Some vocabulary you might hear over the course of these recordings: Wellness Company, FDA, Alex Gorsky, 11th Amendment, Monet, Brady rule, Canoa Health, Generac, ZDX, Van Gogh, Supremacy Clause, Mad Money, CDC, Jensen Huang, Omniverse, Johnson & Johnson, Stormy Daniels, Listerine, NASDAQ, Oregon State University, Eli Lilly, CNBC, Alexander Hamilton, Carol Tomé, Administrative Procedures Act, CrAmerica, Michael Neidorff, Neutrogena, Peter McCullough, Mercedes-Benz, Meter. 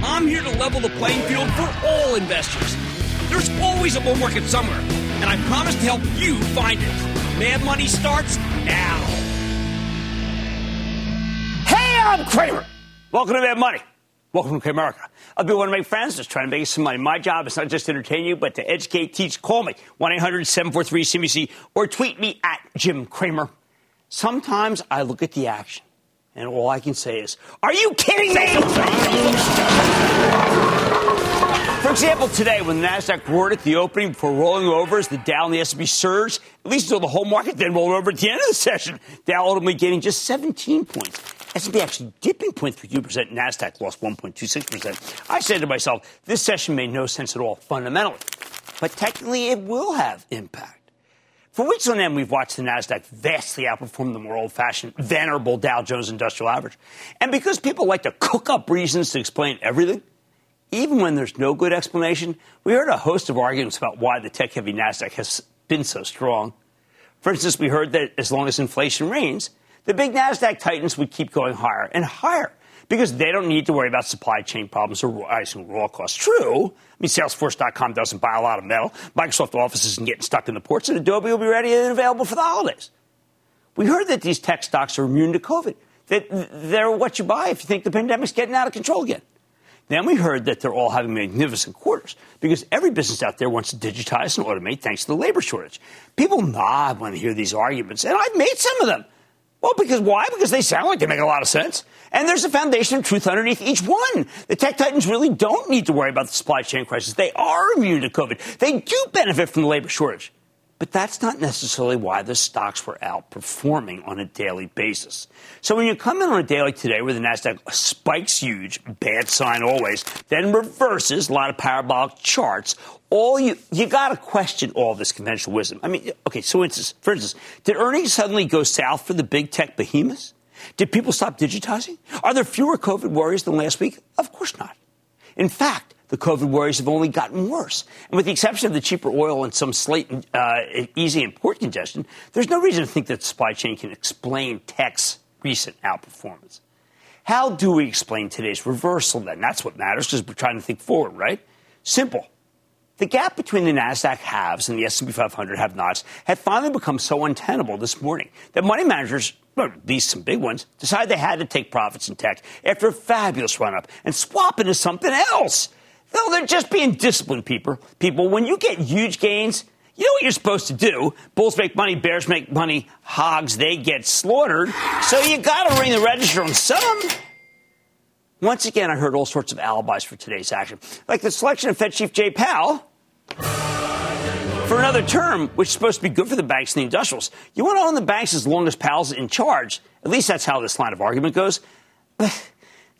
I'm here to level the playing field for all investors. There's always a bull market somewhere, and I promise to help you find it. Mad Money starts now. Hey, I'm Kramer. Welcome to Mad Money. Welcome to CrAmerica. I'll be one of my friends just trying to make some money. My job is not just to entertain you, but to educate, teach. Call me, 1-800-743-CBC, or tweet me at Jim Kramer. Sometimes I look at the action, and all I can say is, are you kidding me? For example, today, when the NASDAQ roared at the opening before rolling over as the Dow and the S&P surged, at least until the whole market then rolled over at the end of the session, Dow ultimately gaining just 17 points. S&P actually dipping 0.32%. NASDAQ lost 1.26%. I said to myself, this session made no sense at all fundamentally. But technically, it will have impact. For weeks on end, we've watched the NASDAQ vastly outperform the more old-fashioned, venerable Dow Jones Industrial Average. And because people like to cook up reasons to explain everything, even when there's no good explanation, we heard a host of arguments about why the tech-heavy NASDAQ has been so strong. For instance, we heard that as long as inflation reigns, the big NASDAQ titans would keep going higher and higher because they don't need to worry about supply chain problems or rising raw costs. True. I mean, Salesforce.com doesn't buy a lot of metal. Microsoft Office isn't getting stuck in the ports, and Adobe will be ready and available for the holidays. We heard that these tech stocks are immune to COVID, that they're what you buy if you think the pandemic's getting out of control again. Then we heard that they're all having magnificent quarters because every business out there wants to digitize and automate thanks to the labor shortage. People nod when they hear these arguments, and I've made some of them. Well, because why? Because they sound like they make a lot of sense. And there's a foundation of truth underneath each one. The tech titans really don't need to worry about the supply chain crisis. They are immune to COVID. They do benefit from the labor shortage. But that's not necessarily why the stocks were outperforming on a daily basis. So when you come in on a day like today where the NASDAQ spikes huge, bad sign always, then reverses, a lot of parabolic charts, you got to question all this conventional wisdom. I mean, okay, so for instance, did earnings suddenly go south for the big tech behemoths? Did people stop digitizing? Are there fewer COVID worries than last week? Of course not. In fact, the COVID worries have only gotten worse. And with the exception of the cheaper oil and some slight easing in port congestion, there's no reason to think that supply chain can explain tech's recent outperformance. How do we explain today's reversal then? That's what matters because we're trying to think forward, right? Simple. The gap between the NASDAQ haves and the S&P 500 have-nots had finally become so untenable this morning that money managers, well, at least some big ones, decided they had to take profits in tech after a fabulous run-up and swap into something else. No, they're just being disciplined, people. When you get huge gains, you know what you're supposed to do. Bulls make money, bears make money, hogs, they get slaughtered. So you got to ring the register on some. Once again, I heard all sorts of alibis for today's action, like the selection of Fed Chief Jay Powell for another term, which is supposed to be good for the banks and the industrials. You want to own the banks as long as Powell's in charge. At least that's how this line of argument goes. But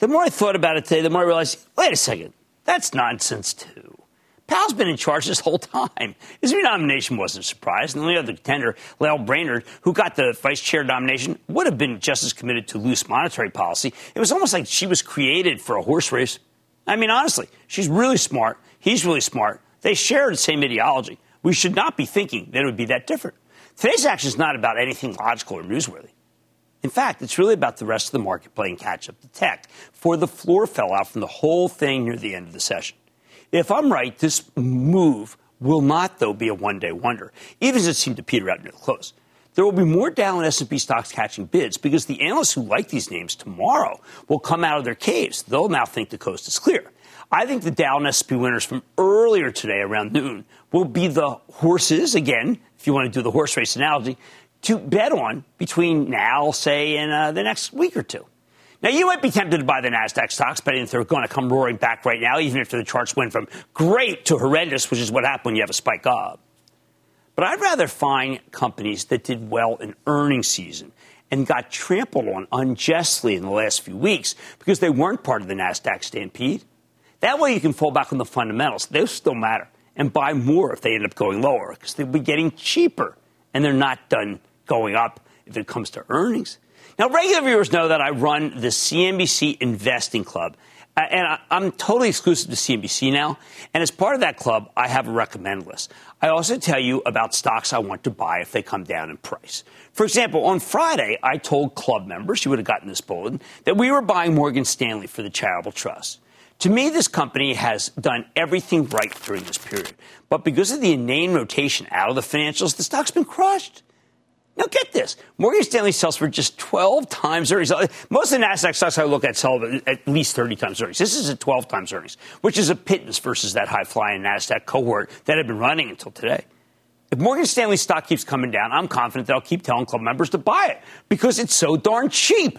the more I thought about it today, the more I realized, wait a second. That's nonsense, too. Powell's been in charge this whole time. His nomination wasn't a surprise. And the only other contender, Lael Brainerd, who got the vice chair nomination, would have been just as committed to loose monetary policy. It was almost like she was created for a horse race. I mean, honestly, she's really smart. He's really smart. They share the same ideology. We should not be thinking that it would be that different. Today's action is not about anything logical or newsworthy. In fact, it's really about the rest of the market playing catch-up to tech, for the floor fell out from the whole thing near the end of the session. If I'm right, this move will not, though, be a one-day wonder, even as it seemed to peter out near the close. There will be more Dow and S&P stocks catching bids because the analysts who like these names tomorrow will come out of their caves. They'll now think the coast is clear. I think the Dow and S&P winners from earlier today around noon will be the horses, again, if you want to do the horse race analogy, to bet on between now, say, and the next week or two. Now, you might be tempted to buy the NASDAQ stocks, betting that they're going to come roaring back right now, even after the charts went from great to horrendous, which is what happened when you have a spike up. But I'd rather find companies that did well in earnings season and got trampled on unjustly in the last few weeks because they weren't part of the NASDAQ stampede. That way you can fall back on the fundamentals. Those still matter, and buy more if they end up going lower because they'll be getting cheaper and they're not done going up if it comes to earnings. Now, regular viewers know that I run the CNBC Investing Club, and I'm totally exclusive to CNBC now. And as part of that club, I have a recommend list. I also tell you about stocks I want to buy if they come down in price. For example, on Friday, I told club members, you would have gotten this bulletin, that we were buying Morgan Stanley for the charitable trust. To me, this company has done everything right during this period. But because of the inane rotation out of the financials, the stock's been crushed. Now, get this. Morgan Stanley sells for just 12 times earnings. Most of the NASDAQ stocks I look at sell at least 30 times earnings. This is at 12 times earnings, which is a pittance versus that high-flying NASDAQ cohort that had been running until today. If Morgan Stanley's stock keeps coming down, I'm confident that I'll keep telling club members to buy it because it's so darn cheap.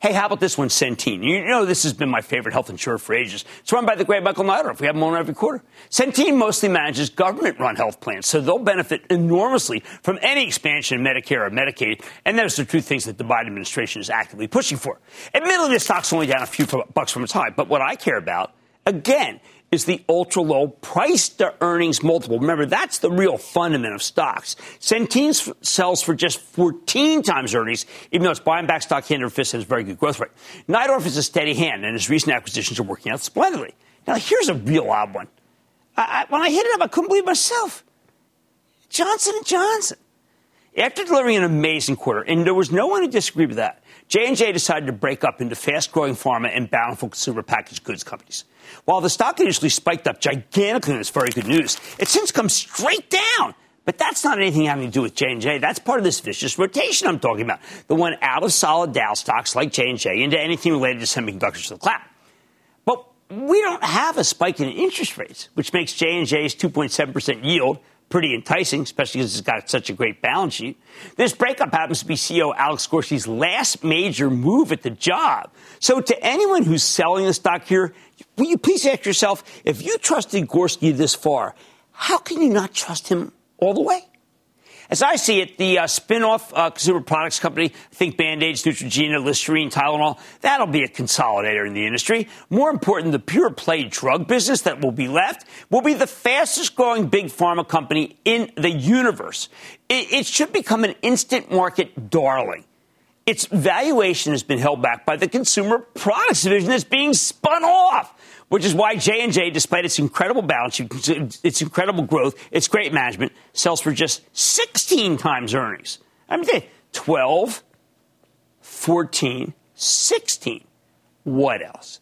Hey, how about this one, Centene? You know this has been my favorite health insurer for ages. It's run by the great Michael Neidorff. We have them on every quarter. Centene mostly manages government-run health plans, so they'll benefit enormously from any expansion in Medicare or Medicaid, and those are two things that the Biden administration is actively pushing for. Admittedly, the stock's only down a few bucks from its high, but what I care about, again, is the ultra-low price-to-earnings multiple. Remember, that's the real fundament of stocks. Centene sells for just 14 times earnings, even though it's buying back stock hand over fist and has a very good growth rate. Neidorff is a steady hand, and his recent acquisitions are working out splendidly. Now, here's a real odd one. When I hit it up, I couldn't believe myself. Johnson & Johnson. After delivering an amazing quarter, and there was no one who disagreed with that, J&J decided to break up into fast-growing pharma and bountiful consumer packaged goods companies. While the stock initially spiked up gigantically, and it's very good news, it's since come straight down. But that's not anything having to do with J&J. That's part of this vicious rotation I'm talking about, the one out of solid Dow stocks like J&J into anything related to semiconductors to the cloud. But we don't have a spike in interest rates, which makes J&J's 2.7% yield pretty enticing, especially because it's got such a great balance sheet. This breakup happens to be CEO Alex Gorsky's last major move at the job. So to anyone who's selling the stock here, will you please ask yourself, if you trusted Gorsky this far, how can you not trust him all the way? As I see it, the spin-off consumer products company, I think Band-Aids, Neutrogena, Listerine, Tylenol, that'll be a consolidator in the industry. More important, the pure-play drug business that will be left will be the fastest-growing big pharma company in the universe. It should become an instant market darling. Its valuation has been held back by the consumer products division that's being spun off, which is why J&J, despite its incredible balance sheet, its incredible growth, its great management, sells for just 16 times earnings. I mean, 12, 14, 16. What else?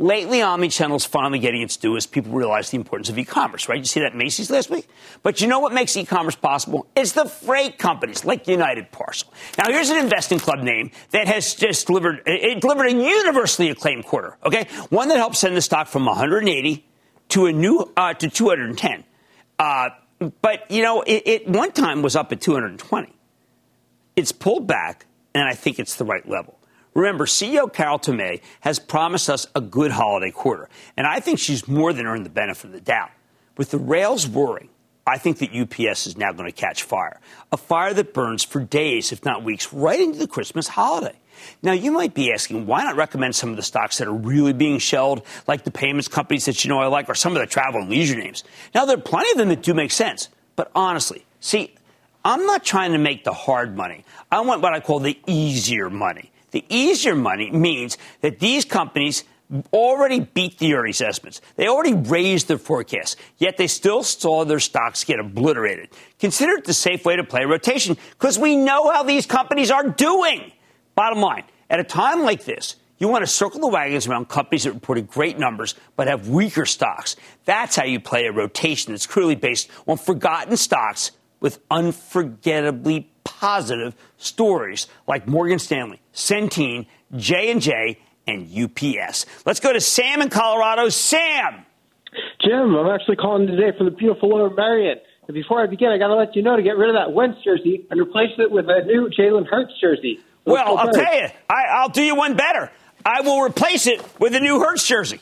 Lately, omnichannel's finally getting its due as people realize the importance of e-commerce, right? You see that at Macy's last week? But you know what makes e-commerce possible? It's the freight companies like United Parcel. Now, here's an investing club name that has just delivered a universally acclaimed quarter, okay? One that helped send the stock from 180 to a new to 210. But, you know, it one time was up at 220. It's pulled back, and I think it's the right level. Remember, CEO Carol Tomé has promised us a good holiday quarter, and I think she's more than earned the benefit of the doubt. With the rails roaring, I think that UPS is now going to catch fire, a fire that burns for days, if not weeks, right into the Christmas holiday. Now, you might be asking, why not recommend some of the stocks that are really being shelled, like the payments companies that you know I like, or some of the travel and leisure names? Now, there are plenty of them that do make sense, but honestly, see, I'm not trying to make the hard money. I want what I call the easier money. The easier money means that these companies already beat the earnings estimates. They already raised their forecasts, yet they still saw their stocks get obliterated. Consider it the safe way to play rotation because we know how these companies are doing. Bottom line, at a time like this, you want to circle the wagons around companies that reported great numbers but have weaker stocks. That's how you play a rotation that's clearly based on forgotten stocks with unforgettably positive stories like Morgan Stanley, Centene, J&J, and UPS. Let's go to Sam in Colorado. Sam! Jim, I'm actually calling today from the beautiful Lower Merion. And before I begin, I got to let you know to get rid of that Wentz jersey and replace it with a new Jalen Hurts jersey. Well, I'll tell you, I'll do you one better. I will replace it with a new Hurts jersey.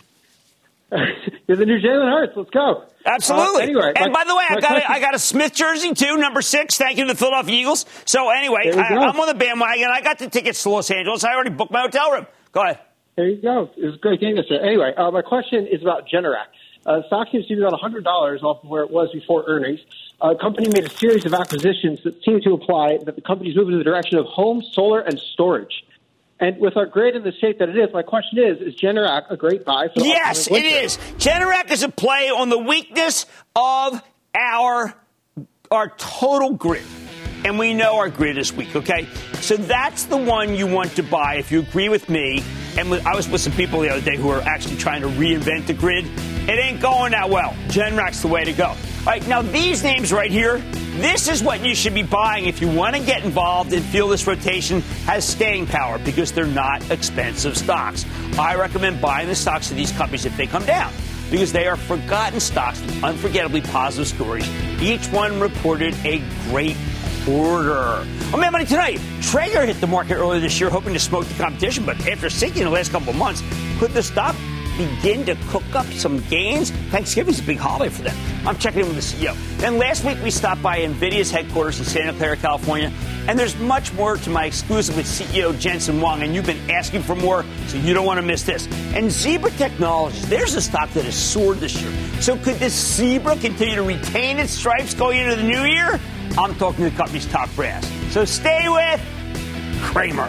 You're the new Jalen Hurts. Let's go. Absolutely. Anyway, and by the way, I got a Smith jersey, too, number 6. Thank you to the Philadelphia Eagles. So, anyway, I'm on the bandwagon. I got the tickets to Los Angeles. I already booked my hotel room. Go ahead. There you go. It was a great game yesterday. Anyway, my question is about Generac. The stock seems to be about $100 off of where it was before earnings. The company made a series of acquisitions that seem to imply that the company's moving in the direction of home, solar, and storage. And with our grade in the shape that it is, my question is Generac a great buy for the Yes, it is. Generac is a play on the weakness of our total grid. And we know our grid is weak, okay? So that's the one you want to buy if you agree with me. And I was with some people the other day who are actually trying to reinvent the grid. It ain't going that well. Generac's the way to go. All right, now these names right here, this is what you should be buying if you want to get involved and feel this rotation has staying power because they're not expensive stocks. I recommend buying the stocks of these companies if they come down because they are forgotten stocks with unforgettably positive stories. Each one reported a great order. Oh, Mad Money tonight. Traeger hit the market earlier this year, hoping to smoke the competition, but after sinking the last couple of months, could the stock begin to cook up some gains? Thanksgiving's a big holiday for them. I'm checking in with the CEO. Then last week, we stopped by NVIDIA's headquarters in Santa Clara, California, and there's much more to my exclusive with CEO Jensen Huang, and you've been asking for more, so you don't want to miss this. And Zebra Technologies, there's a stock that has soared this year. So could this Zebra continue to retain its stripes going into the new year? I'm talking to the company's top brass. So stay with Kramer.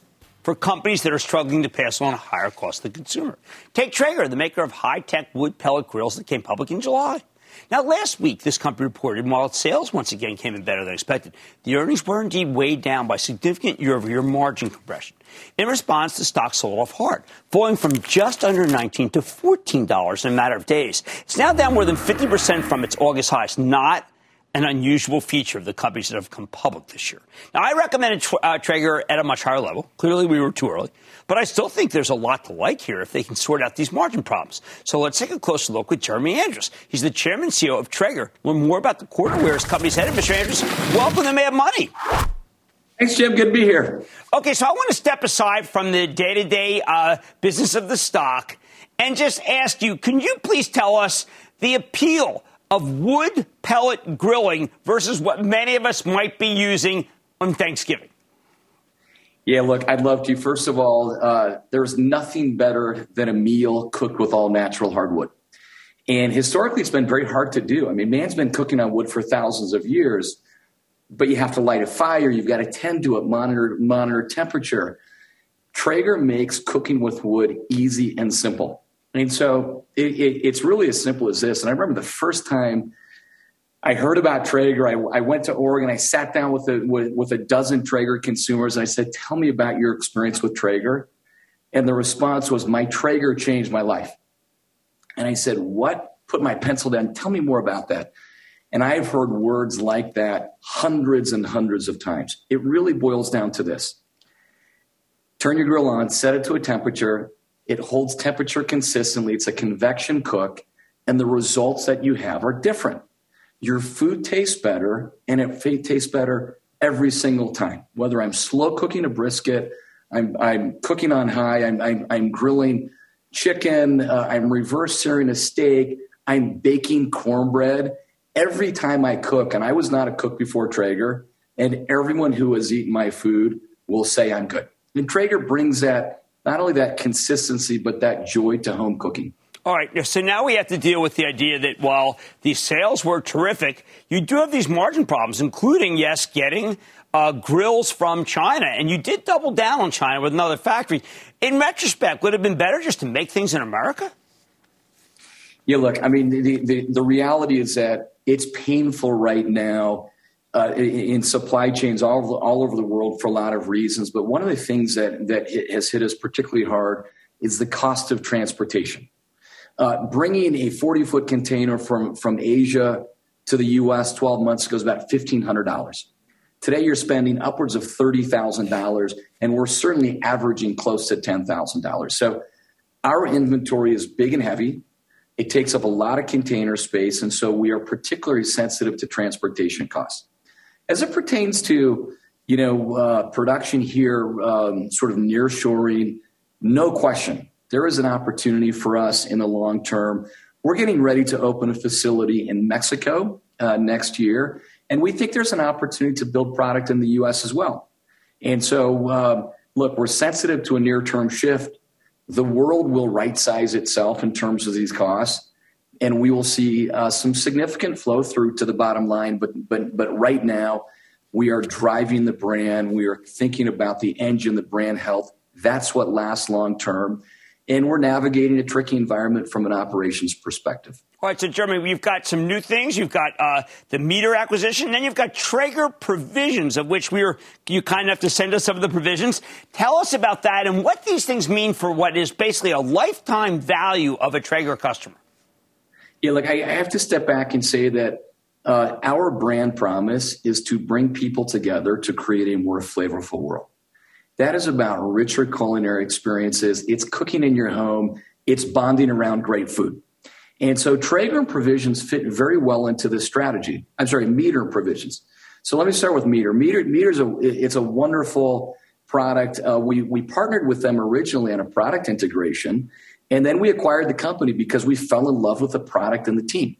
for companies that are struggling to pass on a higher cost to the consumer. Take Traeger, the maker of high-tech wood pellet grills that came public in July. Now, last week, this company reported, while its sales once again came in better than expected, the earnings were indeed weighed down by significant year-over-year margin compression. In response, the stock sold off hard, falling from just under $19 to $14 in a matter of days. It's now down more than 50% from its August highs, not an unusual feature of the companies that have come public this year. Now, I recommended Traeger at a much higher level. Clearly, we were too early. But I still think there's a lot to like here if they can sort out these margin problems. So let's take a closer look with Jeremy Andrus. He's the chairman and CEO of Traeger. Learn more about the quarter, where his company's headed. Mr. Andrus, welcome to Mad Money. Thanks, Jim. Good to be here. Okay, so I want to step aside from the day-to-day business of the stock and just ask you, can you please tell us the appeal of wood pellet grilling versus what many of us might be using on Thanksgiving? Yeah, look, I'd love to. First of all, there's nothing better than a meal cooked with all natural hardwood. And historically, it's been very hard to do. I mean, man's been cooking on wood for thousands of years, but you have to light a fire. You've got to tend to it, monitor temperature. Traeger makes cooking with wood easy and simple. And so it's really as simple as this. And I remember the first time I heard about Traeger, I went to Oregon. I sat down with a dozen Traeger consumers. And I said, tell me about your experience with Traeger. And the response was, my Traeger changed my life. And I said, what? Put my pencil down. Tell me more about that. And I've heard words like that hundreds and hundreds of times. It really boils down to this. Turn your grill on, set it to a temperature. It holds temperature consistently. It's a convection cook, and the results that you have are different. Your food tastes better, and it tastes better every single time. Whether I'm slow cooking a brisket, I'm cooking on high, I'm grilling chicken, I'm reverse searing a steak, I'm baking cornbread. Every time I cook, and I was not a cook before Traeger, and everyone who has eaten my food will say I'm good. And Traeger brings that, not only that consistency, but that joy to home cooking. All right. So now we have to deal with the idea that while the sales were terrific, you do have these margin problems, including, yes, getting grills from China. And you did double down on China with another factory. In retrospect, would it have been better just to make things in America? Yeah, look, I mean, the reality is that it's painful right now in supply chains all over the world for a lot of reasons. But one of the things that has hit us particularly hard is the cost of transportation. Bringing a 40-foot container from Asia to the U.S. 12 months ago is about $1,500. Today, you're spending upwards of $30,000, and we're certainly averaging close to $10,000. So our inventory is big and heavy. It takes up a lot of container space, and so we are particularly sensitive to transportation costs. As it pertains to, production here, sort of nearshoring, no question, there is an opportunity for us in the long term. We're getting ready to open a facility in Mexico next year, and we think there's an opportunity to build product in the U.S. as well. And so, look, we're sensitive to a near-term shift. The world will right-size itself in terms of these costs. And we will see some significant flow through to the bottom line. But right now, we are driving the brand. We are thinking about the engine, the brand health. That's what lasts long term. And we're navigating a tricky environment from an operations perspective. All right. So, Jeremy, we've got some new things. You've got the Meter acquisition. And then you've got Traeger Provisions, of which you kind enough to send us some of the provisions. Tell us about that and what these things mean for what is basically a lifetime value of a Traeger customer. Yeah, look, I have to step back and say that our brand promise is to bring people together to create a more flavorful world. That is about richer culinary experiences. It's cooking in your home. It's bonding around great food. And so Traeger and Provisions fit very well into this strategy. I'm sorry, Meter and Provisions. So let me start with Meter. Meter's a wonderful product. We partnered with them originally on a product integration. And then we acquired the company because we fell in love with the product and the team.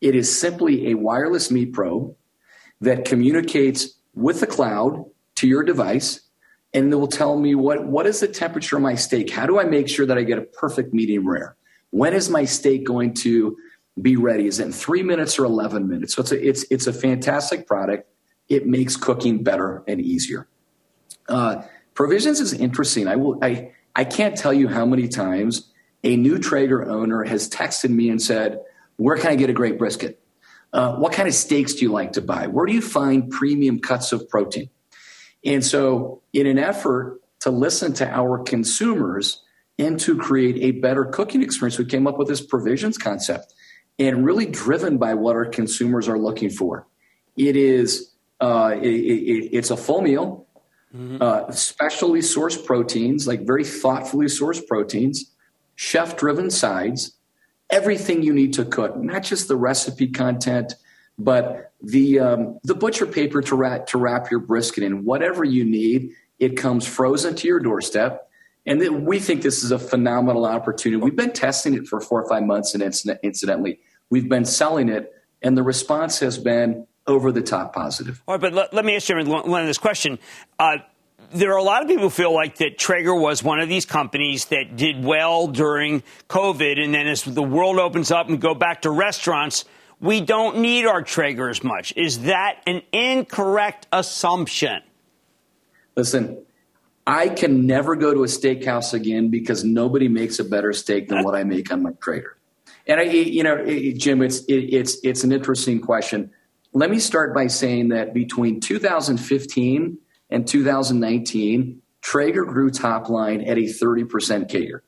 It is simply a wireless meat probe that communicates with the cloud to your device, and it will tell me what is the temperature of my steak? How do I make sure that I get a perfect medium rare? When is my steak going to be ready? Is it in 3 minutes or 11 minutes? So it's a fantastic product. It makes cooking better and easier. Provisions is interesting. I can't tell you how many times a new Traeger owner has texted me and said, where can I get a great brisket? What kind of steaks do you like to buy? Where do you find premium cuts of protein? And so in an effort to listen to our consumers and to create a better cooking experience, we came up with this provisions concept, and really driven by what our consumers are looking for. It is it's a full meal, specially sourced proteins, like very thoughtfully sourced proteins, chef-driven sides, everything you need to cook, not just the recipe content, but the butcher paper to wrap your brisket in, whatever you need. It comes frozen to your doorstep. And then we think this is a phenomenal opportunity. We've been testing it for 4 or 5 months, and incidentally, we've been selling it, and the response has been over-the-top positive. All right, but let me ask you, Len, this question. There are a lot of people who feel like that Traeger was one of these companies that did well during COVID, and then as the world opens up and go back to restaurants, we don't need our Traeger as much. Is that an incorrect assumption? Listen, I can never go to a steakhouse again because nobody makes a better steak than what I make on my Traeger. And Jim, it's an interesting question. Let me start by saying that between 2015 and 2019, Traeger grew top line at a 30% CAGR.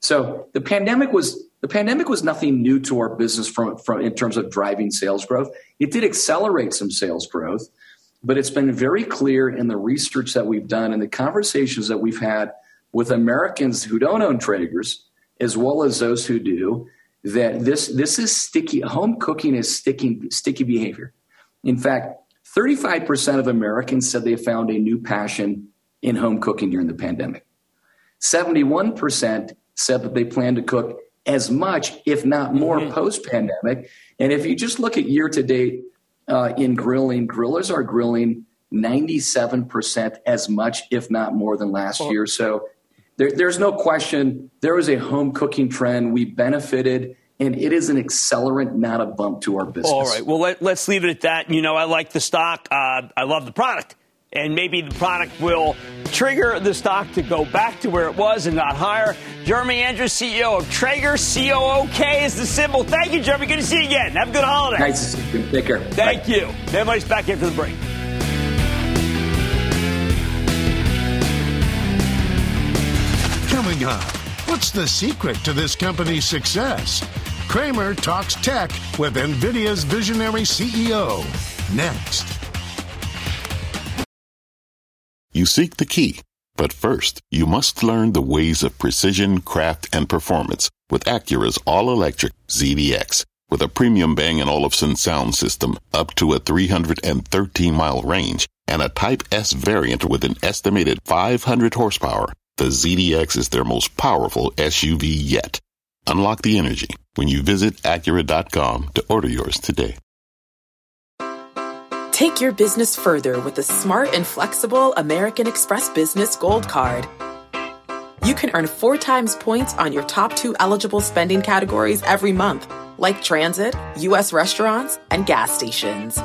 So the pandemic was nothing new to our business from in terms of driving sales growth. It did accelerate some sales growth. But it's been very clear in the research that we've done and the conversations that we've had with Americans who don't own Traegers, as well as those who do, that this is sticky. Home cooking is sticky behavior. In fact, 35% of Americans said they found a new passion in home cooking during the pandemic. 71% said that they plan to cook as much, if not more, post-pandemic. And if you just look at year-to-date, in grilling, grillers are grilling 97% as much, if not more, than last year. So there's no question there was a home cooking trend. We benefited, and it is an accelerant, not a bump to our business. All right. Well, let's leave it at that. You know, I like the stock. I love the product. And maybe the product will trigger the stock to go back to where it was and not higher. Jeremy Andrews, CEO of Traeger. COOK is the symbol. Thank you, Jeremy. Good to see you again. Have a good holiday. Nice to see you. Take care. Thank you. Everybody's back after the break. Coming up, what's the secret to this company's success? Cramer talks tech with NVIDIA's visionary CEO. Next. You seek the key, but first, you must learn the ways of precision, craft, and performance with Acura's all-electric ZDX. With a premium Bang & Olufsen sound system, up to a 313-mile range, and a Type S variant with an estimated 500 horsepower, the ZDX is their most powerful SUV yet. Unlock the energy when you visit Acura.com to order yours today. Take your business further with the smart and flexible American Express Business Gold Card. You can earn 4 times points on your top 2 eligible spending categories every month, like transit, U.S. restaurants, and gas stations.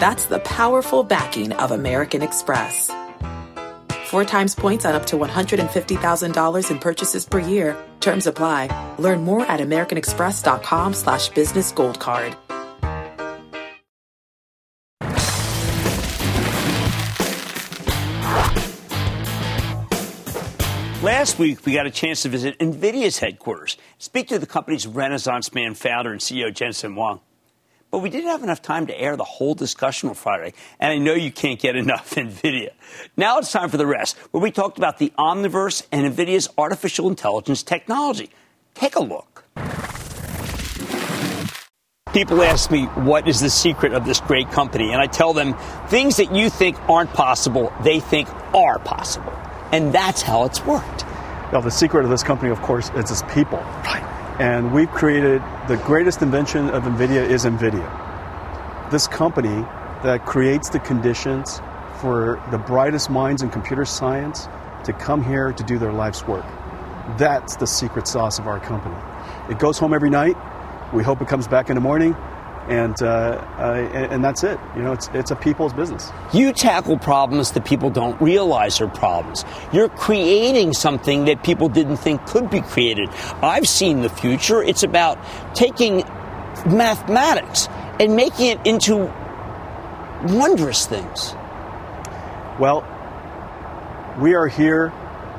That's the powerful backing of American Express. 4 times points on up to $150,000 in purchases per year. Terms apply. Learn more at americanexpress.com/businessgoldcard. Last week, we got a chance to visit NVIDIA's headquarters, speak to the company's Renaissance Man founder and CEO, Jensen Huang. But we didn't have enough time to air the whole discussion on Friday, and I know you can't get enough NVIDIA. Now it's time for the rest, where we talked about the Omniverse and NVIDIA's artificial intelligence technology. Take a look. People ask me, what is the secret of this great company? And I tell them, things that you think aren't possible, they think are possible. And that's how it's worked. Now, the secret of this company, of course, is its people. Right. And we've created the greatest invention of NVIDIA is NVIDIA. This company that creates the conditions for the brightest minds in computer science to come here to do their life's work. That's the secret sauce of our company. It goes home every night. We hope it comes back in the morning. And that's it. You know, it's a people's business. You tackle problems that people don't realize are problems. You're creating something that people didn't think could be created. I've seen the future. It's about taking mathematics and making it into wondrous things. Well, we are here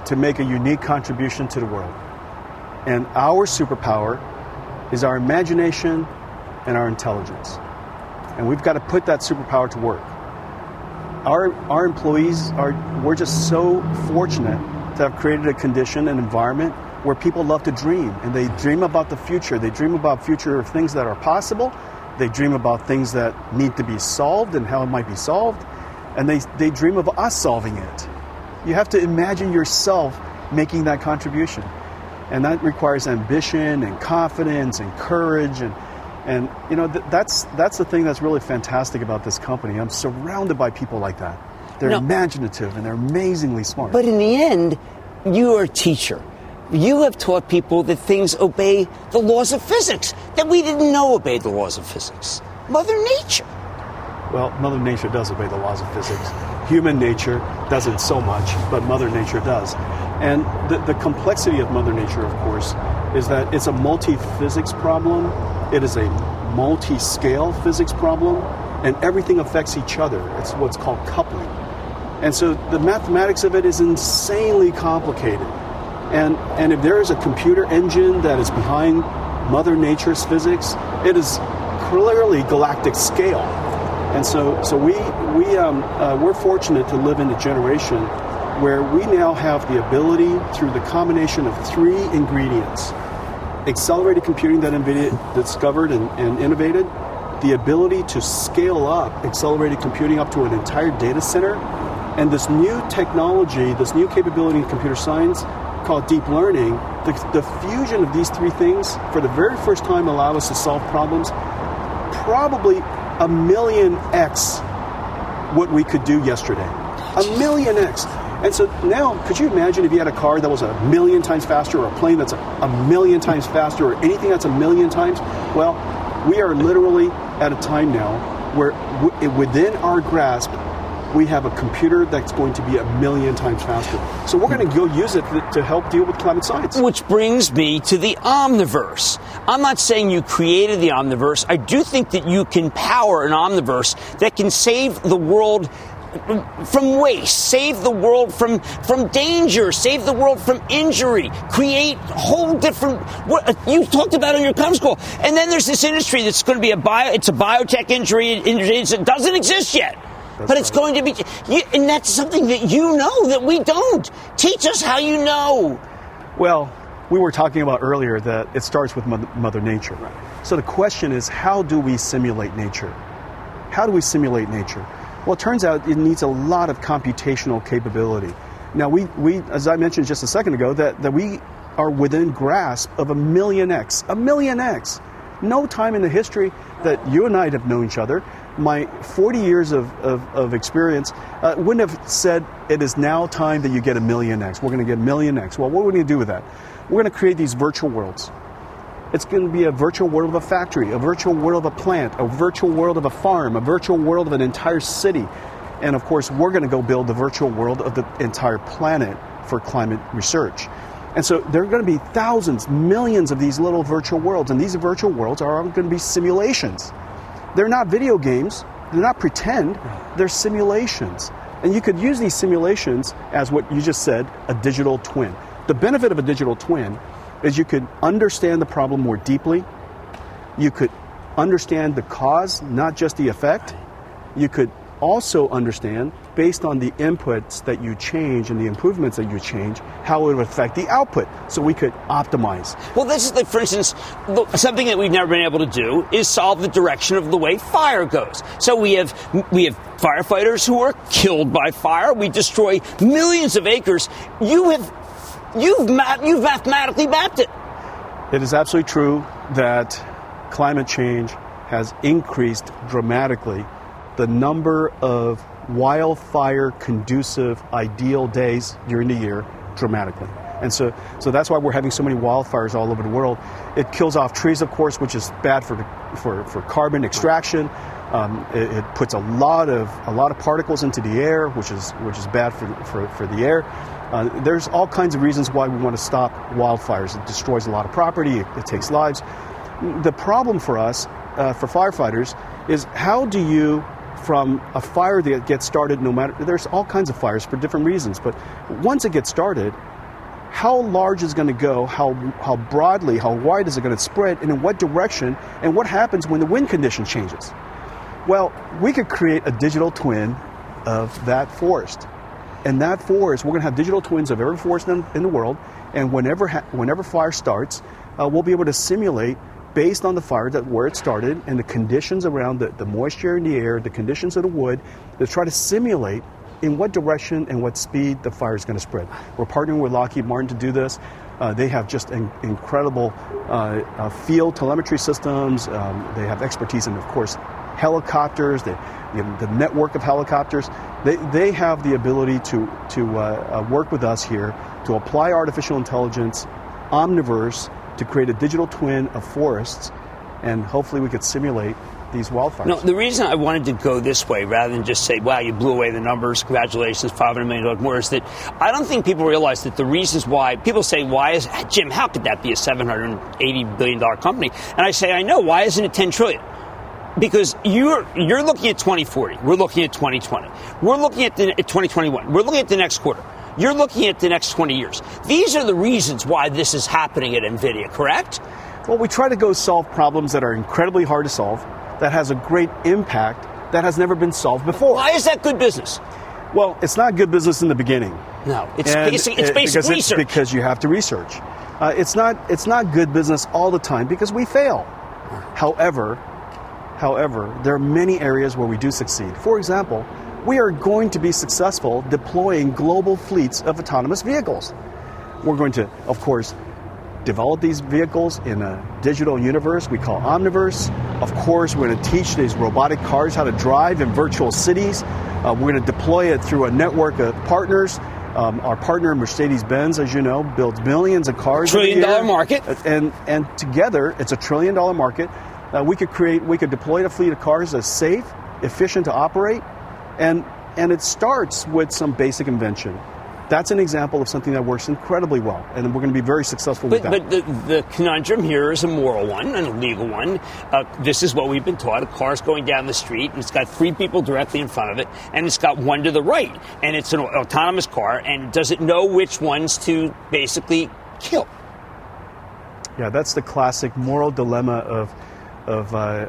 to make a unique contribution to the world. And our superpower is our imagination and our intelligence. And we've got to put that superpower to work. Our employees we're just so fortunate to have created a condition, an environment where people love to dream, and they dream about the future. They dream about future of things that are possible. They dream about things that need to be solved and how it might be solved. And they dream of us solving it. You have to imagine yourself making that contribution. And that requires ambition and confidence and courage. And you know, that's the thing that's really fantastic about this company. I'm surrounded by people like that. They're imaginative and they're amazingly smart. But in the end, you are a teacher. You have taught people that things obey the laws of physics, that we didn't know obeyed the laws of physics. Mother Nature. Well, Mother Nature does obey the laws of physics. Human nature doesn't so much, but Mother Nature does. And the complexity of Mother Nature, of course, is that it's a multi-physics problem. It is a multi-scale physics problem, and everything affects each other. It's what's called coupling. And so the mathematics of it is insanely complicated. And if there is a computer engine that is behind Mother Nature's physics, it is clearly galactic scale. And so we're fortunate to live in a generation where we now have the ability, through the combination of three ingredients: accelerated computing that NVIDIA discovered and innovated, the ability to scale up accelerated computing up to an entire data center, and this new technology, this new capability in computer science called deep learning. The fusion of these three things, for the very first time, allow us to solve problems probably 1,000,000x what we could do yesterday. 1,000,000x. And so now, could you imagine if you had a car that was 1,000,000 times faster, or a plane that's 1,000,000 times faster, or anything that's 1,000,000 times? Well, we are literally at a time now where within our grasp, we have a computer that's going to be 1,000,000 times faster. So we're going to go use it to help deal with climate science. Which brings me to the Omniverse. I'm not saying you created the Omniverse. I do think that you can power an Omniverse that can save the world from waste, save the world from danger, save the world from injury, create whole different, what you talked about on your comms call. And then there's this industry that's going to be it's a biotech industry that doesn't exist yet. That's but it's right. Going to be, and that's something that you know that we don't. Teach us how you know. Well, we were talking about earlier that it starts with Mother Nature. Right? So the question is, how do we simulate nature? How do we simulate nature? Well, it turns out it needs a lot of computational capability. Now, we as I mentioned just a second ago, that we are within grasp of 1,000,000x. 1,000,000x. No time in the history that you and I have known each other, my 40 years of experience, wouldn't have said it is now time that you get 1,000,000x. We're going to get 1,000,000x. Well, what are we going to do with that? We're going to create these virtual worlds. It's going to be a virtual world of a factory, a virtual world of a plant, a virtual world of a farm, a virtual world of an entire city. And of course, we're going to go build the virtual world of the entire planet for climate research. And so there are going to be thousands, millions of these little virtual worlds. And these virtual worlds are going to be simulations. They're not video games. They're not pretend. They're simulations. And you could use these simulations as what you just said, a digital twin. The benefit of a digital twin is you could understand the problem more deeply. You could understand the cause, not just the effect. You could also understand, based on the inputs that you change and the improvements that you change, how it would affect the output, so we could optimize. Well, this is, like, for instance, something that we've never been able to do is solve the direction of the way fire goes. So we have firefighters who are killed by fire. We destroy millions of acres. You've mathematically mapped it. It is absolutely true that climate change has increased dramatically the number of wildfire-conducive ideal days during the year dramatically. And so that's why we're having so many wildfires all over the world. It kills off trees, of course, which is bad for carbon extraction. It puts a lot of particles into the air, which is bad for the air. There's all kinds of reasons why we want to stop wildfires. It destroys a lot of property. It takes lives. The problem for us, for firefighters, is how do you, from a fire that gets started, no matter, there's all kinds of fires for different reasons, but once it gets started, how large is going to go, how broadly, how wide is it going to spread, and in what direction, and what happens when the wind condition changes? Well, we could create a digital twin of that forest. And that forest, we're going to have digital twins of every forest in the world, and whenever fire starts, we'll be able to simulate, based on the fire, that where it started and the conditions around the moisture in the air, the conditions of the wood, to try to simulate in what direction and what speed the fire is going to spread. We're partnering with Lockheed Martin to do this. They have just incredible field telemetry systems. They have expertise in, of course, helicopters, the network of helicopters. They have the ability to work with us here to apply artificial intelligence, Omniverse, to create a digital twin of forests, and hopefully we could simulate these wildfires. No, the reason I wanted to go this way, rather than just say, wow, you blew away the numbers, congratulations, $500 million more, is that I don't think people realize that the reasons why, people say, why is, Jim, how could that be a $780 billion company? And I say, I know, why isn't it $10 trillion? Because you're looking at 2040, we're looking at 2020, we're looking at 2021, we're looking at the next quarter. You're looking at the next 20 years. These are the reasons why this is happening at NVIDIA, correct? Well, we try to go solve problems that are incredibly hard to solve, that has a great impact, that has never been solved before. Why is that good business? Well, it's not good business in the beginning. No, it's basic research. It's because you have to research. It's not good business all the time because we fail. However, there are many areas where we do succeed. For example, we are going to be successful deploying global fleets of autonomous vehicles. We're going to, of course, develop these vehicles in a digital universe we call Omniverse. Of course, we're going to teach these robotic cars how to drive in virtual cities. We're going to deploy it through a network of partners. Our partner, Mercedes-Benz, as you know, builds millions of cars. $1 trillion market. And together, it's a $1 trillion market. We could deploy a fleet of cars that's safe, efficient to operate, and it starts with some basic invention. That's an example of something that works incredibly well, and we're going to be very successful with that. But the conundrum here is a moral one and a legal one. This is what we've been taught. A car's going down the street, and it's got three people directly in front of it, and it's got one to the right, and it's an autonomous car, and does it know which ones to basically kill? Yeah, that's the classic moral dilemma of the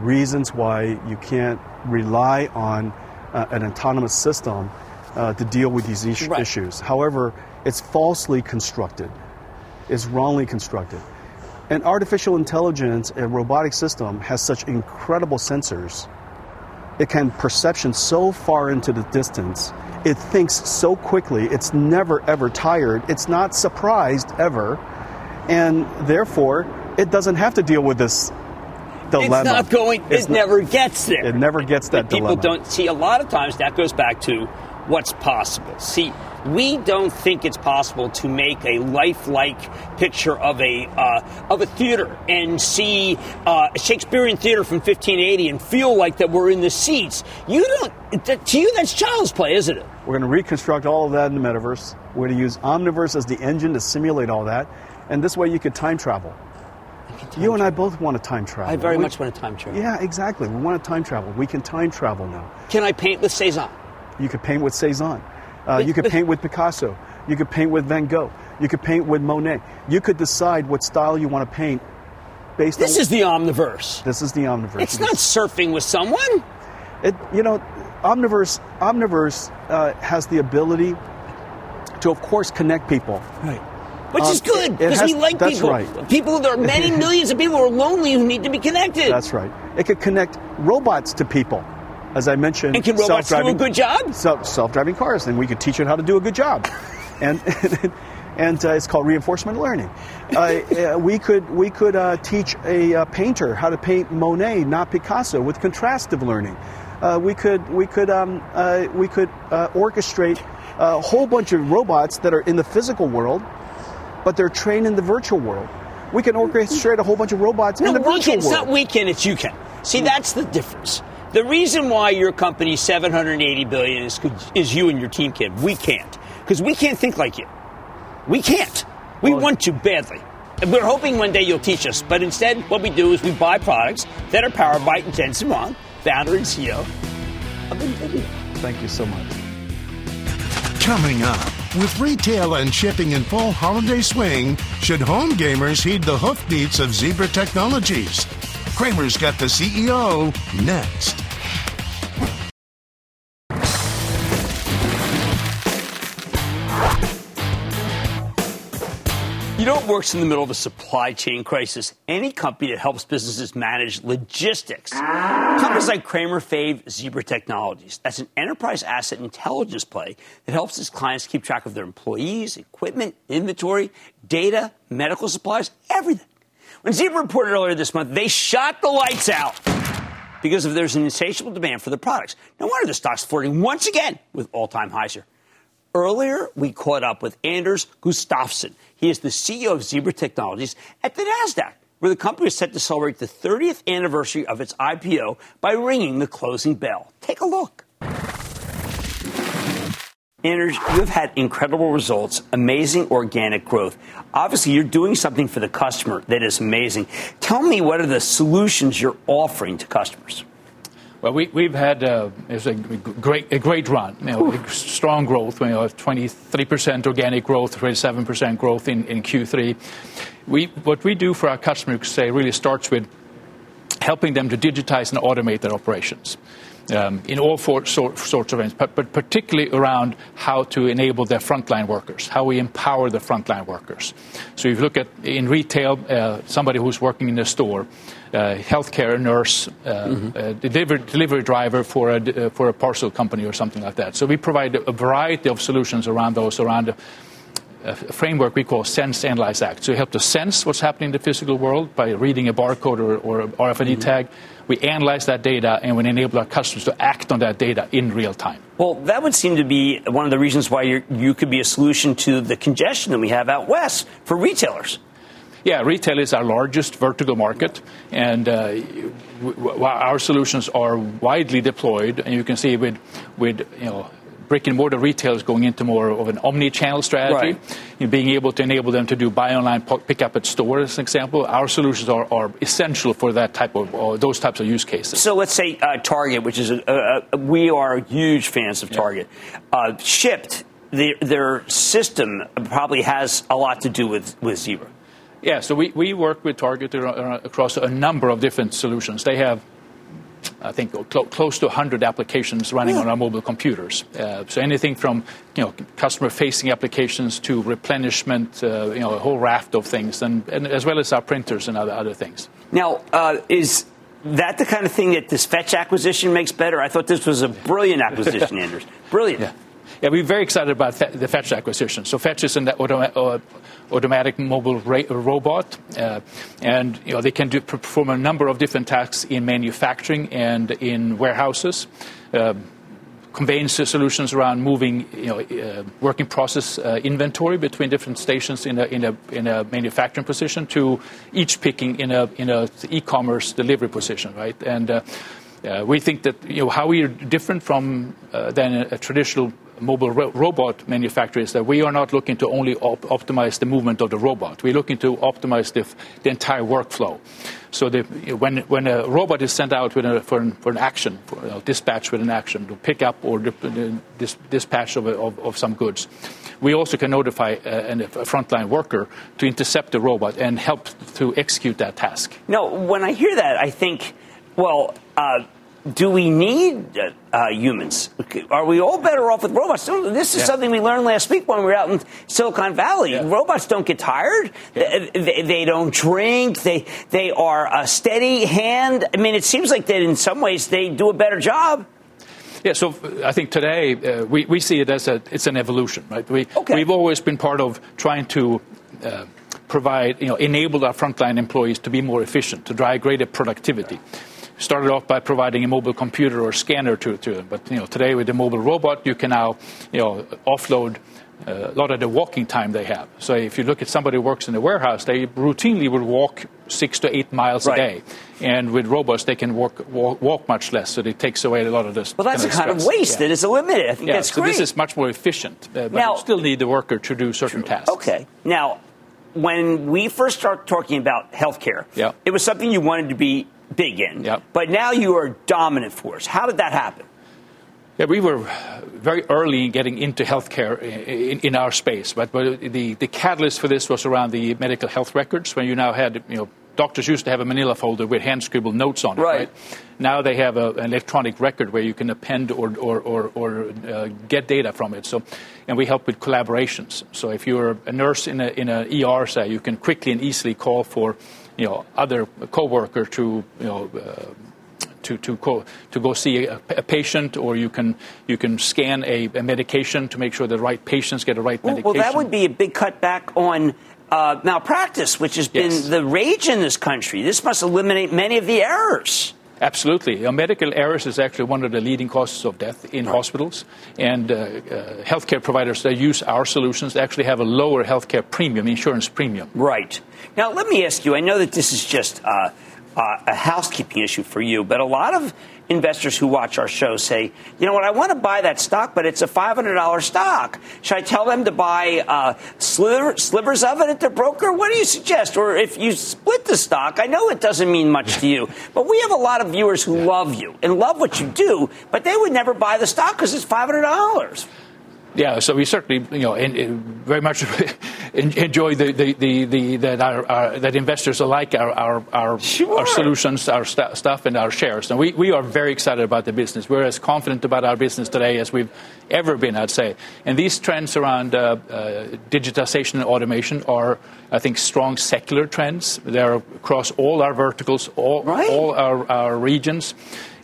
reasons why you can't rely on an autonomous system to deal with these issues. However, it's falsely constructed. It's wrongly constructed. And artificial intelligence, a robotic system, has such incredible sensors. It can perception so far into the distance. It thinks so quickly. It's never, ever tired. It's not surprised ever. And therefore, it doesn't have to deal with this dilemma. It never gets there. It never gets that dilemma. People don't see, a lot of times that goes back to what's possible. See, we don't think it's possible to make a lifelike picture of a theater and see a Shakespearean theater from 1580 and feel like that we're in the seats. To you, that's child's play, isn't it? We're going to reconstruct all of that in the metaverse. We're going to use Omniverse as the engine to simulate all that, and this way you could time travel. You and I both want to time travel. I very much want to time travel. Yeah, exactly. We want to time travel. We can time travel now. Can I paint with Cezanne? You could paint with Cezanne. You could paint with Picasso. You could paint with Van Gogh. You could paint with Monet. You could decide what style you want to paint based on... This is the Omniverse. This is the Omniverse. It's not surfing with someone. Omniverse has the ability to, of course, connect people. Right. Which is good, because we like people. Right. People, there are many millions of people who are lonely who need to be connected. That's right. It could connect robots to people, as I mentioned. And can robots do a good job? Self-driving cars, and we could teach it how to do a good job. And it's called reinforcement learning. We could teach a painter how to paint Monet, not Picasso, with contrastive learning. We could orchestrate a whole bunch of robots that are in the physical world but they're trained in the virtual world. We can orchestrate a whole bunch of robots in the virtual world. It's not we can, it's you can. See, that's the difference. The reason why your company's $780 billion is you and your team can. We can't. Because we can't think like you. We can't. We want to badly. And we're hoping one day you'll teach us. But instead, what we do is we buy products that are powered by Jensen Huang, founder and CEO of NVIDIA. Thank you so much. Coming up, with retail and shipping in full holiday swing, should home gamers heed the hoofbeats of Zebra Technologies? Kramer's got the CEO next. You know what works in the middle of a supply chain crisis? Any company that helps businesses manage logistics. Companies like Cramer fave Zebra Technologies. That's an enterprise asset intelligence play that helps its clients keep track of their employees, equipment, inventory, data, medical supplies, everything. When Zebra reported earlier this month, they shot the lights out because there's an insatiable demand for their products. No wonder the stock's flirting once again with all-time highs here. Earlier, we caught up with Anders Gustafsson. He is the CEO of Zebra Technologies at the NASDAQ, where the company is set to celebrate the 30th anniversary of its IPO by ringing the closing bell. Take a look. Anders, you've had incredible results, amazing organic growth. Obviously, you're doing something for the customer that is amazing. Tell me, what are the solutions you're offering to customers? Well, we've had a great run, strong growth. We have 23% organic growth, 27% growth in Q3. What we do for our customers today really starts with helping them to digitize and automate their operations in all sorts of things, but particularly around how to enable their frontline workers, how we empower the frontline workers. So if you look at in retail, somebody who's working in a store, healthcare nurse, delivery driver for a parcel company or something like that. So we provide a variety of solutions around those, around a framework we call Sense, Analyze, Act. So we help to sense what's happening in the physical world by reading a barcode or an RFID tag. We analyze that data, and we enable our customers to act on that data in real time. Well, that would seem to be one of the reasons why you could be a solution to the congestion that we have out west for retailers. Yeah, retail is our largest vertical market, and our solutions are widely deployed. And you can see with brick and mortar retailers going into more of an omni-channel strategy, and being able to enable them to do buy online, pick up at store, as an example. Our solutions are essential for that type of those types of use cases. So let's say Target, which is we are huge fans of Target, Shipt, their system probably has a lot to do with Zebra. Yeah, so we work with Target across a number of different solutions. They have, I think, close to 100 applications running on our mobile computers. So anything from customer-facing applications to replenishment, a whole raft of things, and as well as our printers and other things. Now, is that the kind of thing that this Fetch acquisition makes better? I thought this was a brilliant acquisition, Anders. Brilliant. Yeah, we're very excited about the Fetch acquisition. So Fetch is an automatic mobile robot, and they can perform a number of different tasks in manufacturing and in warehouses. Conveyance solutions around moving, working process inventory between different stations in a manufacturing position to each picking in a e-commerce delivery position, right? And we think that how we are different from than a traditional mobile robot manufacturers, that we are not looking to only optimize the movement of the robot. We're looking to optimize the entire workflow. So when a robot is sent out for an action, dispatch with an action to pick up or dispatch of some goods, we also can notify a frontline worker to intercept the robot and help to execute that task. Now, when I hear that, I think, do we need humans? Are we all better off with robots? This is something we learned last week when we were out in Silicon Valley. Yeah. Robots don't get tired. Yeah. They don't drink. They are a steady hand. I mean, it seems like that in some ways they do a better job. Yeah, so I think today we see it as it's an evolution, right? We've always been part of trying to provide, enable our frontline employees to be more efficient, to drive greater productivity. Yeah. Started off by providing a mobile computer or scanner to them. But today with the mobile robot, you can now offload a lot of the walking time they have. So if you look at somebody who works in a warehouse, they routinely will walk 6 to 8 miles right. a day. And with robots, they can walk much less, so it takes away a lot of this. Well, that's the kind of waste that is eliminated. I think that's so great. This is much more efficient, but now, you still need the worker to do certain tasks. Okay. Now, when we first started talking about healthcare, it was something you wanted to be big in, but now you are a dominant force. How did that happen? Yeah, we were very early in getting into healthcare in our space, but the catalyst for this was around the medical health records, where you now had, doctors used to have a manila folder with hand-scribbled notes on it, right? Now they have an electronic record where you can append or get data from it. So, and we help with collaborations. So if you're a nurse in a ER, say, you can quickly and easily call for, other coworker to, to go see a patient, or you can scan a medication to make sure the right patients get the right medication. Well, that would be a big cutback on malpractice, which has been the rage in this country. This must eliminate many of the errors. Absolutely. Medical errors is actually one of the leading causes of death in hospitals. And healthcare providers that use our solutions actually have a lower healthcare premium, insurance premium. Right. Now, let me ask you, I know that this is just a housekeeping issue for you, but a lot of investors who watch our show say, you know what, I want to buy that stock, but it's a $500 stock. Should I tell them to buy slivers of it at their broker? What do you suggest? Or if you split the stock, I know it doesn't mean much to you, but we have a lot of viewers who love you and love what you do, but they would never buy the stock because it's $500. Yeah, so we certainly, very much enjoy that investors alike our solutions, our stuff, and our shares. And we are very excited about the business. We're as confident about our business today as we've ever been, I'd say. And these trends around digitization and automation are, I think, strong secular trends. They're across all our verticals, all our regions.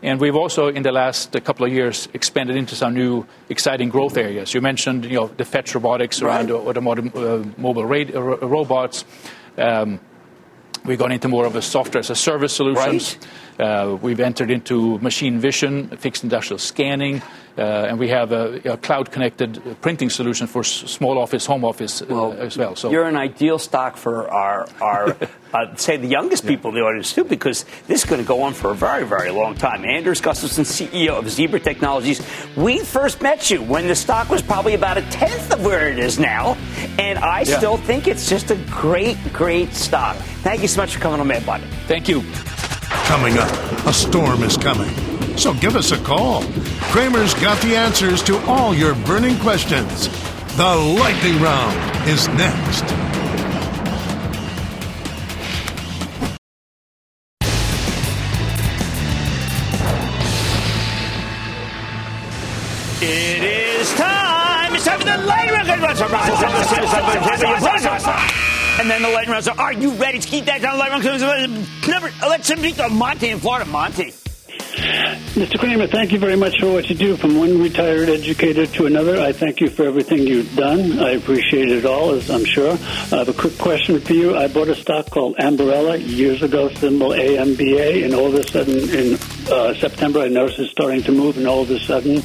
And we've also, in the last couple of years, expanded into some new exciting growth areas. You mentioned, the Fetch robotics around automotive mobile robots. We got into more of a software as a service solutions. We've entered into machine vision, fixed industrial scanning, and we have a cloud-connected printing solution for small office, home office as well. So you're an ideal stock for our say, the youngest people in the audience, too, because this is going to go on for a very, very long time. Anders Gustafsson, CEO of Zebra Technologies. We first met you when the stock was probably about a tenth of where it is now, and I still think it's just a great, great stock. Thank you so much for coming on Mad Money. Thank you. Coming up, a storm is coming, so give us a call. Cramer's got the answers to all your burning questions. The lightning round is next. It is time. It's time for the lightning round. And then the lightning round. So, are you ready to keep that down? Lightning round. Let's meet Monty in Florida. Monty. Mr. Cramer, thank you very much for what you do. From one retired educator to another, I thank you for everything you've done. I appreciate it all, as I'm sure. I have a quick question for you. I bought a stock called Ambarella years ago, symbol AMBA, and all of a sudden in September I noticed it's starting to move, and all of a sudden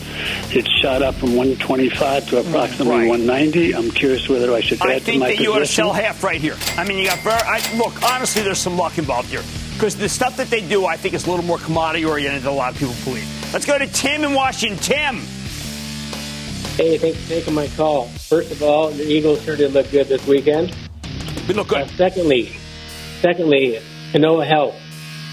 it shot up from 125 to approximately 190. I'm curious whether I should add to my position. I think that you ought to sell half right here. I mean, look, honestly, there's some luck involved here, because the stuff that they do, I think, is a little more commodity-oriented than a lot of people believe. Let's go to Tim in Washington. Tim. Hey, thanks for taking my call. First of all, the Eagles sure did look good this weekend. We look good. Secondly, Canoa Health.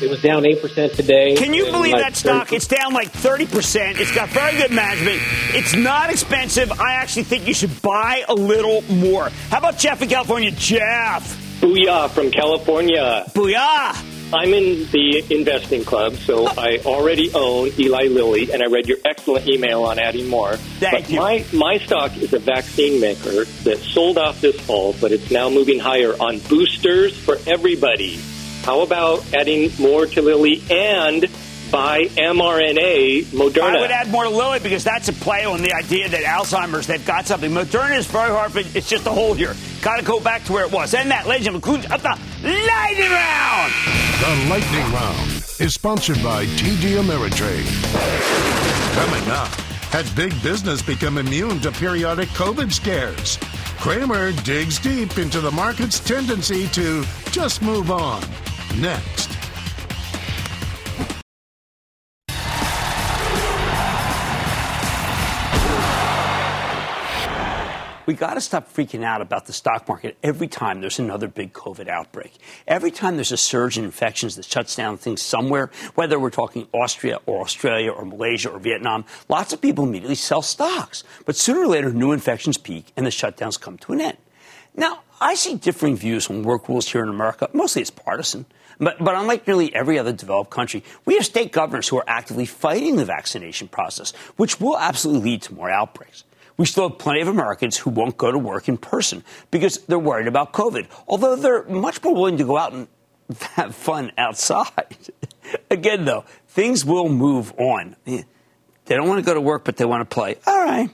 It was down 8% today. Can you believe that stock? It's down like 30%. It's got very good management. It's not expensive. I actually think you should buy a little more. How about Jeff in California? Jeff. Booyah from California. Booyah. I'm in the investing club, so I already own Eli Lilly, and I read your excellent email on adding more. Thank you. My stock is a vaccine maker that sold off this fall, but it's now moving higher on boosters for everybody. How about adding more to Lilly and buy mRNA Moderna? I would add more to Lilly because that's a play on the idea that Alzheimer's, they've got something. Moderna is very hard, but it's just a hold here. Got to go back to where it was. And that, ladies and gentlemen, up the lightning round. The lightning round is sponsored by TD Ameritrade. Coming up, Had big business become immune to periodic COVID scares? Cramer digs deep into the market's tendency to just move on. Next. We got to stop freaking out about the stock market every time there's another big COVID outbreak. Every time there's a surge in infections that shuts down things somewhere, whether we're talking Austria or Australia or Malaysia or Vietnam, lots of people immediately sell stocks. But sooner or later, new infections peak and the shutdowns come to an end. Now, I see differing views on work rules here in America. Mostly it's partisan. But unlike nearly every other developed country, we have state governors who are actively fighting the vaccination process, which will absolutely lead to more outbreaks. We still have plenty of Americans who won't go to work in person because they're worried about COVID, although they're much more willing to go out and have fun outside. Again, though, things will move on. They don't want to go to work, but they want to play. All right.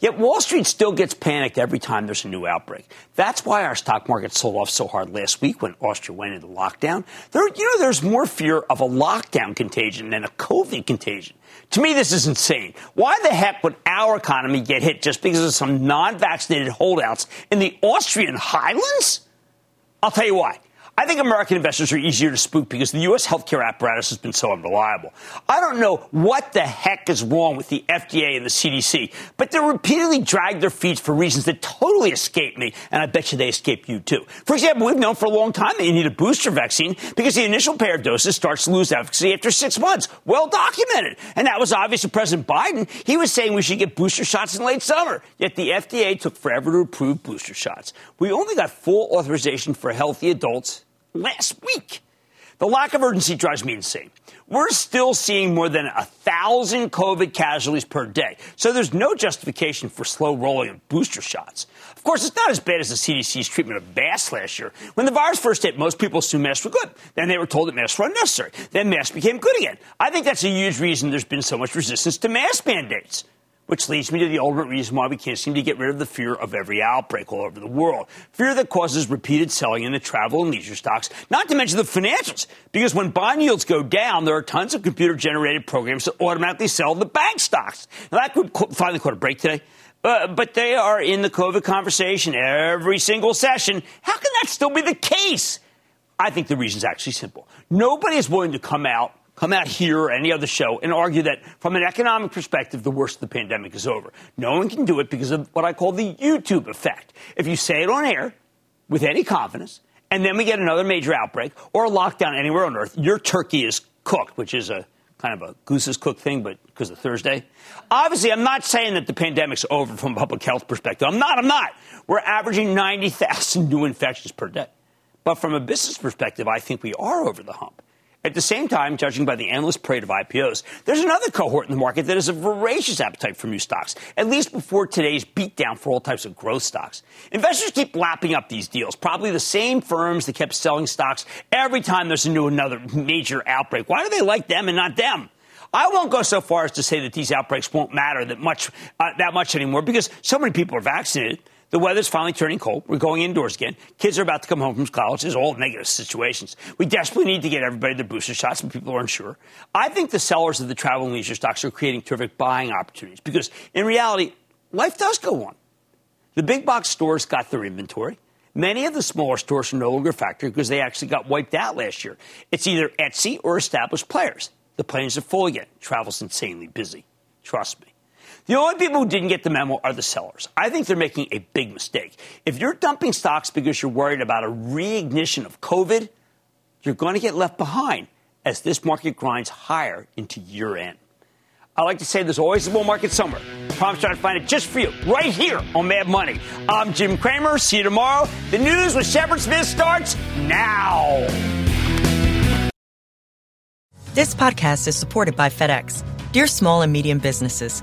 Yet Wall Street still gets panicked every time there's a new outbreak. That's why our stock market sold off so hard last week when Austria went into lockdown. There's more fear of a lockdown contagion than a COVID contagion. To me, this is insane. Why the heck would our economy get hit just because of some non-vaccinated holdouts in the Austrian highlands? I'll tell you why. I think American investors are easier to spook because the U.S. healthcare apparatus has been so unreliable. I don't know what the heck is wrong with the FDA and the CDC, but they're repeatedly dragged their feet for reasons that totally escape me, and I bet you they escape you, too. For example, we've known for a long time that you need a booster vaccine because the initial pair of doses starts to lose efficacy after 6 months. Well documented. And that was obvious to President Biden. He was saying we should get booster shots in late summer, yet the FDA took forever to approve booster shots. We only got full authorization for healthy adults last week. The lack of urgency drives me insane. We're still seeing more than 1,000 COVID casualties per day, so there's no justification for slow rolling of booster shots. Of course, it's not as bad as the CDC's treatment of masks last year. When the virus first hit, most people assumed masks were good. Then they were told that masks were unnecessary. Then masks became good again. I think that's a huge reason there's been so much resistance to mask mandates, which leads me to the ultimate reason why we can't seem to get rid of the fear of every outbreak all over the world. Fear that causes repeated selling in the travel and leisure stocks, not to mention the financials, because when bond yields go down, there are tons of computer-generated programs that automatically sell the bank stocks. Now, that group finally caught a break today, but they are in the COVID conversation every single session. How can that still be the case? I think the reason is actually simple. Nobody is willing to come out here or any other show and argue that from an economic perspective, the worst of the pandemic is over. No one can do it because of what I call the YouTube effect. If you say it on air with any confidence, and then we get another major outbreak or a lockdown anywhere on earth, your turkey is cooked, which is a kind of a goose's cooked thing, but because of Thursday. Obviously, I'm not saying that the pandemic's over from a public health perspective. I'm not. We're averaging 90,000 new infections per day. But from a business perspective, I think we are over the hump. At the same time, judging by the endless parade of IPOs, there's another cohort in the market that has a voracious appetite for new stocks, at least before today's beatdown for all types of growth stocks. Investors keep lapping up these deals, probably the same firms that kept selling stocks every time there's another major outbreak. Why do they like them and not them? I won't go so far as to say that these outbreaks won't matter that much anymore because so many people are vaccinated. The weather's finally turning cold. We're going indoors again. Kids are about to come home from college. There's all negative situations. We desperately need to get everybody their booster shots, but people aren't sure. I think the sellers of the travel and leisure stocks are creating terrific buying opportunities because, in reality, life does go on. The big box stores got their inventory. Many of the smaller stores are no longer factored because they actually got wiped out last year. It's either Etsy or established players. The planes are full again. Travel's insanely busy. Trust me. The only people who didn't get the memo are the sellers. I think they're making a big mistake. If you're dumping stocks because you're worried about a reignition of COVID, you're going to get left behind as this market grinds higher into year end. I like to say there's always a bull market somewhere. I promise you I'll find it just for you right here on Mad Money. I'm Jim Cramer. See you tomorrow. The news with Shepard Smith starts now. This podcast is supported by FedEx. Dear small and medium businesses,